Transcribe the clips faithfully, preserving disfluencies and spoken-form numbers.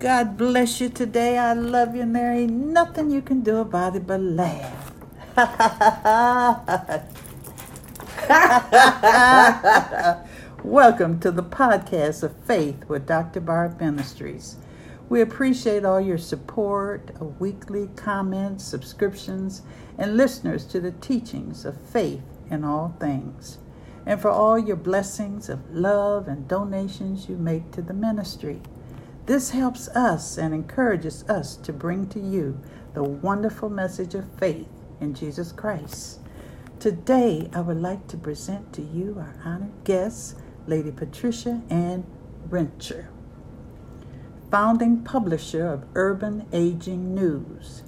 God bless you today. I love you, Mary. Nothing you can do about it but laugh. Welcome to the podcast of Faith with Doctor Barb Ministries. We appreciate all your support, weekly comments, subscriptions, and listeners to the teachings of faith in all things, and for all your blessings of love and donations you make to the ministry. This helps us and encourages us to bring to you the wonderful message of faith in Jesus Christ. Today, I would like to present to you our honored guest, Lady Patricia Ann Rencher, founding publisher of Urban Aging News.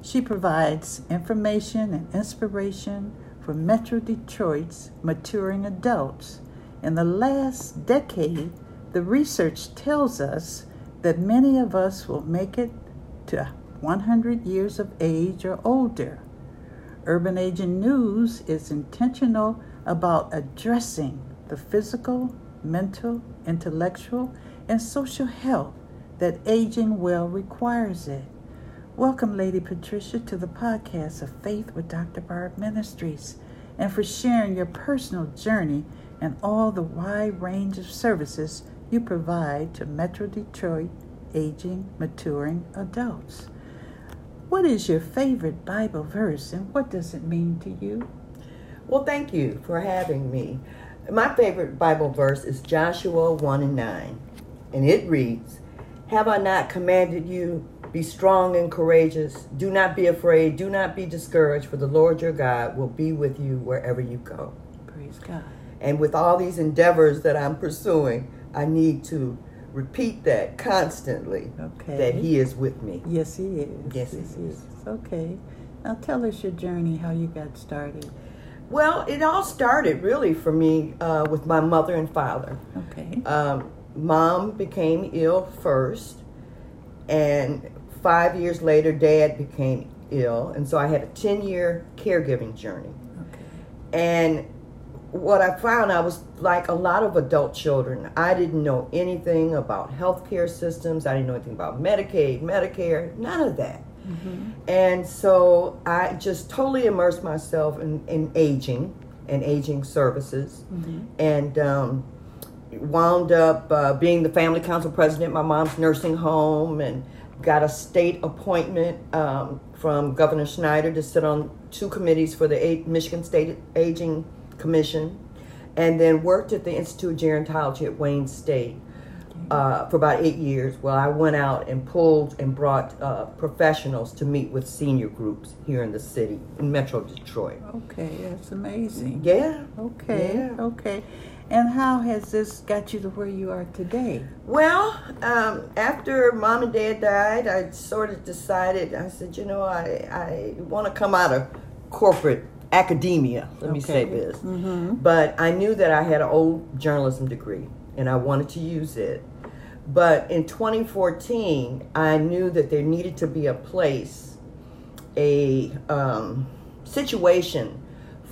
She provides information and inspiration for Metro Detroit's maturing adults. In the last decade, the research tells us that many of us will make it to one hundred years of age or older. Urban Aging News is intentional about addressing the physical, mental, intellectual, and social health that aging well requires it. Welcome, Lady Patricia, to the podcast of Faith with Doctor Barb Ministries, and for sharing your personal journey and all the wide range of services you provide to Metro Detroit aging, maturing adults. What is your favorite Bible verse, and what does it mean to you? Well, thank you for having me. My favorite Bible verse is Joshua one and nine, and it reads, "Have I not commanded you? Be strong and courageous. Do not be afraid. Do not be discouraged, for the Lord your God will be with you wherever you go." Praise God. And with all these endeavors that I'm pursuing, I need to repeat that constantly, okay, that he is with me. Yes, he is. Yes, yes he is. is. Okay. Now tell us your journey, how you got started. Well, it all started really for me uh, with my mother and father. Okay. Um, Mom became ill first, and five years later, Dad became ill, and so I had a ten-year caregiving journey. Okay. And what I found, I was like a lot of adult children. I didn't know anything about healthcare systems. I didn't know anything about Medicaid, Medicare, none of that. Mm-hmm. And so I just totally immersed myself in, in aging and aging services, mm-hmm. and um, wound up uh, being the family council president at my mom's nursing home, and got a state appointment um, from Governor Schneider to sit on two committees for the a- Michigan State Aging Commission, and then worked at the Institute of Gerontology at Wayne State uh, for about eight years. Well, I went out and pulled and brought uh, professionals to meet with senior groups here in the city, in Metro Detroit. Okay, that's amazing. Yeah. Okay, yeah. okay. And how has this got you to where you are today? Well, um, after Mom and Dad died, I sort of decided, I said, you know, I, I want to come out of corporate academia, let okay. me say this. Mm-hmm. But I knew that I had an old journalism degree, and I wanted to use it. But in twenty fourteen, I knew that there needed to be a place, a um, situation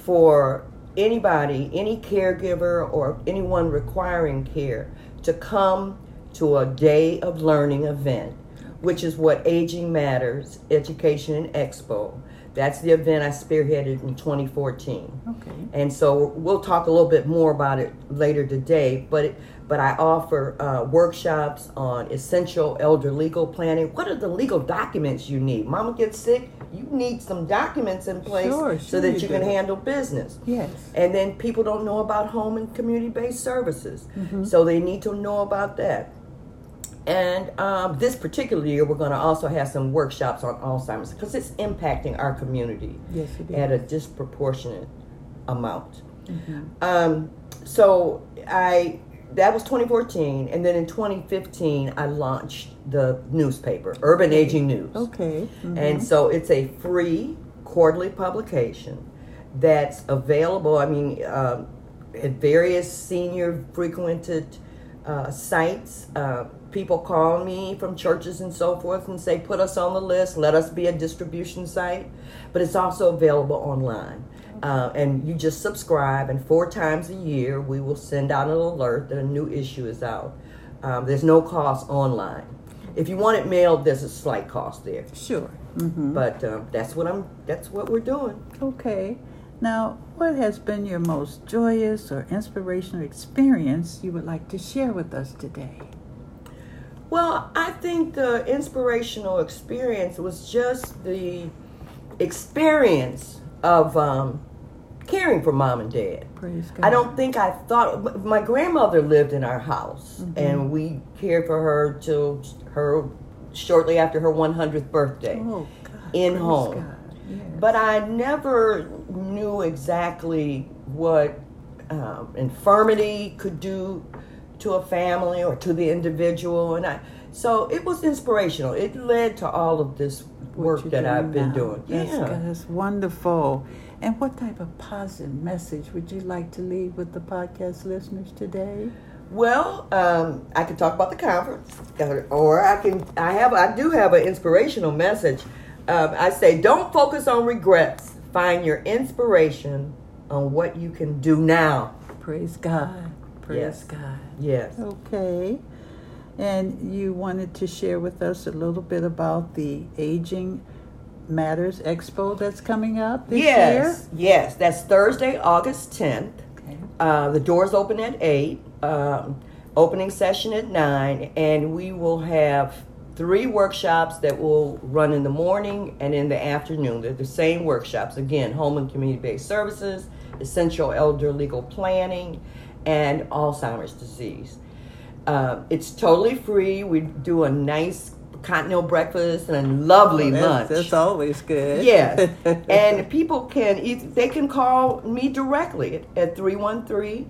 for anybody, any caregiver or anyone requiring care, to come to a day of learning event, which is what Aging Matters Education and Expo. That's the event I spearheaded in twenty fourteen. Okay. And so we'll talk a little bit more about it later today, but it, but I offer uh, workshops on essential elder legal planning. What are the legal documents you need? Mama gets sick, you need some documents in place sure, sure so that you, you can handle business. Yes. And then people don't know about home and community-based services, mm-hmm. so they need to know about that. And um, this particular year, we're going to also have some workshops on Alzheimer's, because it's impacting our community yes, it is. at a disproportionate amount. Mm-hmm. Um, so I that was twenty fourteen, and then in twenty fifteen, I launched the newspaper, Urban okay. Aging News. Okay. Mm-hmm. And so it's a free quarterly publication that's available, I mean, uh, at various senior frequented uh, sites. Uh, People call me from churches and so forth and say, put us on the list, let us be a distribution site. But it's also available online. Okay. Uh, and you just subscribe, and four times a year we will send out an alert that a new issue is out. Um, there's no cost online. If you want it mailed, there's a slight cost there. Sure. Mm-hmm. But um, that's what I'm. That's what we're doing. Okay. Now, what has been your most joyous or inspirational experience you would like to share with us today? Well, I think the inspirational experience was just the experience of um, caring for mom and dad. Praise God. I don't think I thought, my grandmother lived in our house, mm-hmm. and we cared for her till her, shortly after her one hundredth birthday, oh, God, in home. God. Yes. But I never knew exactly what um, infirmity could do to a family or to the individual, and I so it was inspirational. It led to all of this work that I've been now. doing. That's, yeah, that's wonderful. And what type of positive message would you like to leave with the podcast listeners today? Well, um, I could talk about the conference, or I can. I have. I do have an inspirational message. Um, I say, don't focus on regrets. Find your inspiration on what you can do now. Praise God. Praise yes. God. Yes. Okay. And you wanted to share with us a little bit about the Aging Matters Expo that's coming up this yes. year? Yes. That's Thursday, August tenth. Okay. Uh, the doors open at eight, uh, opening session at nine, and we will have three workshops that will run in the morning and in the afternoon. They're the same workshops. Again, home and community-based services, essential elder legal planning, and Alzheimer's disease. Uh, it's totally free. We do a nice continental breakfast and a lovely oh, that's, lunch. That's always good. Yes. And people can, either, they can call me directly at three one three,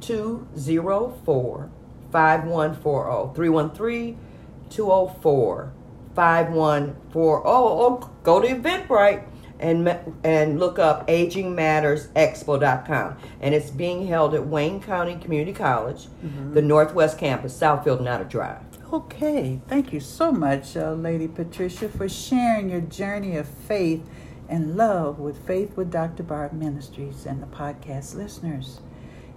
two zero four, five one four zero. three one three, two zero four, five one four zero. two oh four, five one four oh, or go to Eventbrite and and look up aging matters expo dot com. And it's being held at Wayne County Community College, mm-hmm. the Northwest Campus, Southfield, Notta Drive. Okay, thank you so much, uh, Lady Patricia, for sharing your journey of faith and love with Faith with Doctor Barb Ministries and the podcast listeners.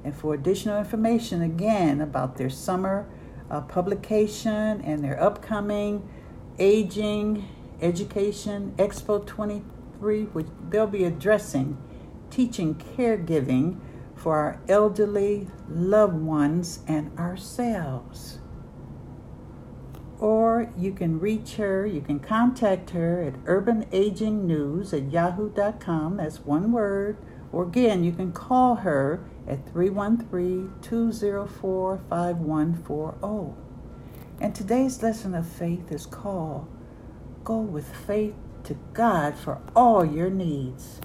And for additional information, again, about their summer Uh, publication and their upcoming Aging Education Expo twenty-three, which they'll be addressing teaching caregiving for our elderly loved ones and ourselves. Or you can reach her, you can contact her at Urban Aging News at yahoo dot com, that's one word. Or again, you can call her at three one three, two zero four, five one four zero. And today's lesson of faith is called, Go with Faith to God for All Your Needs.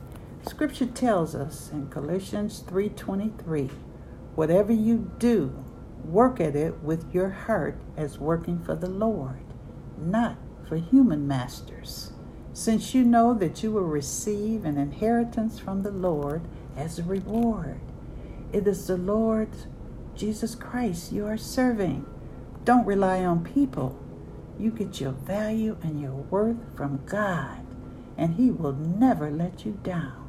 Scripture tells us in Colossians three twenty-three, whatever you do, work at it with your heart as working for the Lord, not for human masters, since you know that you will receive an inheritance from the Lord as a reward. It is the Lord Jesus Christ you are serving. Don't rely on people. You get your value and your worth from God, and He will never let you down.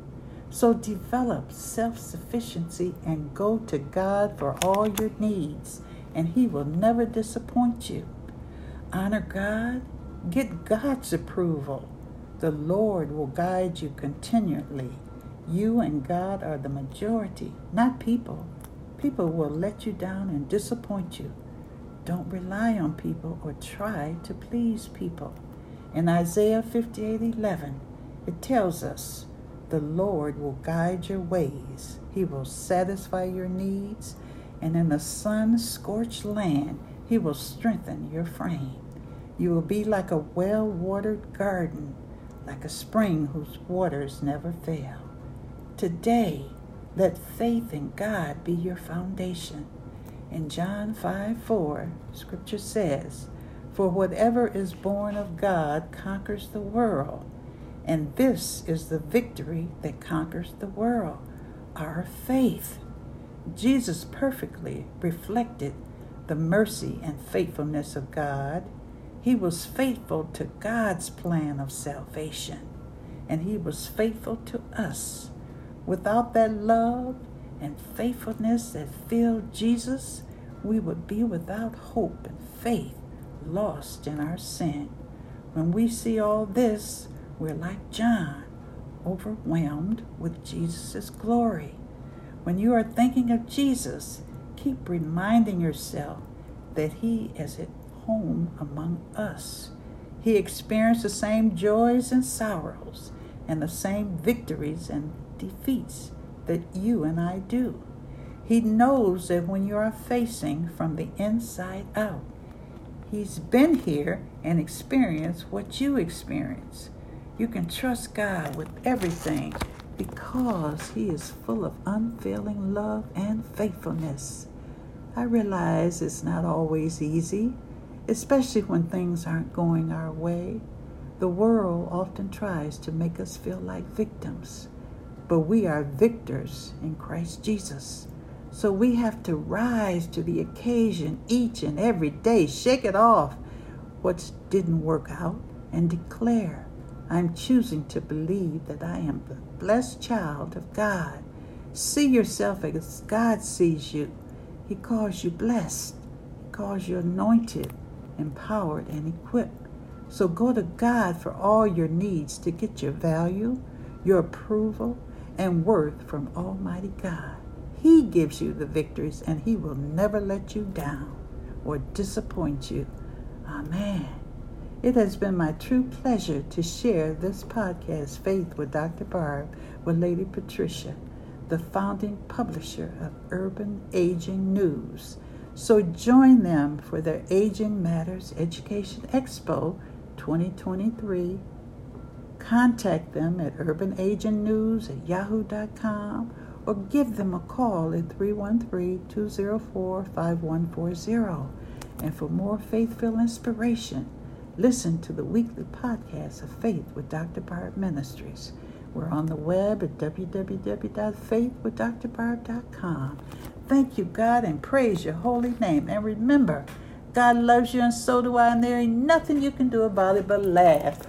So develop self-sufficiency and go to God for all your needs, and He will never disappoint you. Honor God. Get God's approval. The Lord will guide you continually. You and God are the majority, not people. People will let you down and disappoint you. Don't rely on people or try to please people. In Isaiah fifty-eight eleven, it tells us, the Lord will guide your ways. He will satisfy your needs, and in the sun-scorched land, He will strengthen your frame. You will be like a well-watered garden, like a spring whose waters never fail. Today, let faith in God be your foundation. In John five four, Scripture says, for whatever is born of God conquers the world, and this is the victory that conquers the world, our faith. Jesus perfectly reflected the mercy and faithfulness of God. He was faithful to God's plan of salvation, and He was faithful to us. Without that love and faithfulness that filled Jesus, we would be without hope and faith, lost in our sin. When we see all this, we're like John, overwhelmed with Jesus' glory. When you are thinking of Jesus, keep reminding yourself that he is at home among us. He experienced the same joys and sorrows and the same victories and defeats that you and I do. He knows that when you are facing from the inside out, he's been here and experienced what you experience. You can trust God with everything because he is full of unfailing love and faithfulness. I realize it's not always easy, especially when things aren't going our way. The world often tries to make us feel like victims, but we are victors in Christ Jesus. So we have to rise to the occasion each and every day, shake it off what didn't work out, and declare, I'm choosing to believe that I am the blessed child of God. See yourself as God sees you. He calls you blessed. He calls you anointed, empowered, and equipped. So go to God for all your needs to get your value, your approval, and worth from Almighty God. He gives you the victories, and he will never let you down or disappoint you. Amen. It has been my true pleasure to share this podcast, Faith with Doctor Barb, with Lady Patricia, the founding publisher of Urban Aging News. So join them for their Aging Matters Education Expo twenty twenty-three. Contact them at urban aging news at yahoo dot com or give them a call at three one three, two zero four, five one four zero. And for more faith-filled inspiration, listen to the weekly podcast of Faith with Doctor Barb Ministries. We're on the web at w w w dot faith with dr barb dot com. Thank you, God, and praise your holy name. And remember, God loves you and so do I, and there ain't nothing you can do about it but laugh.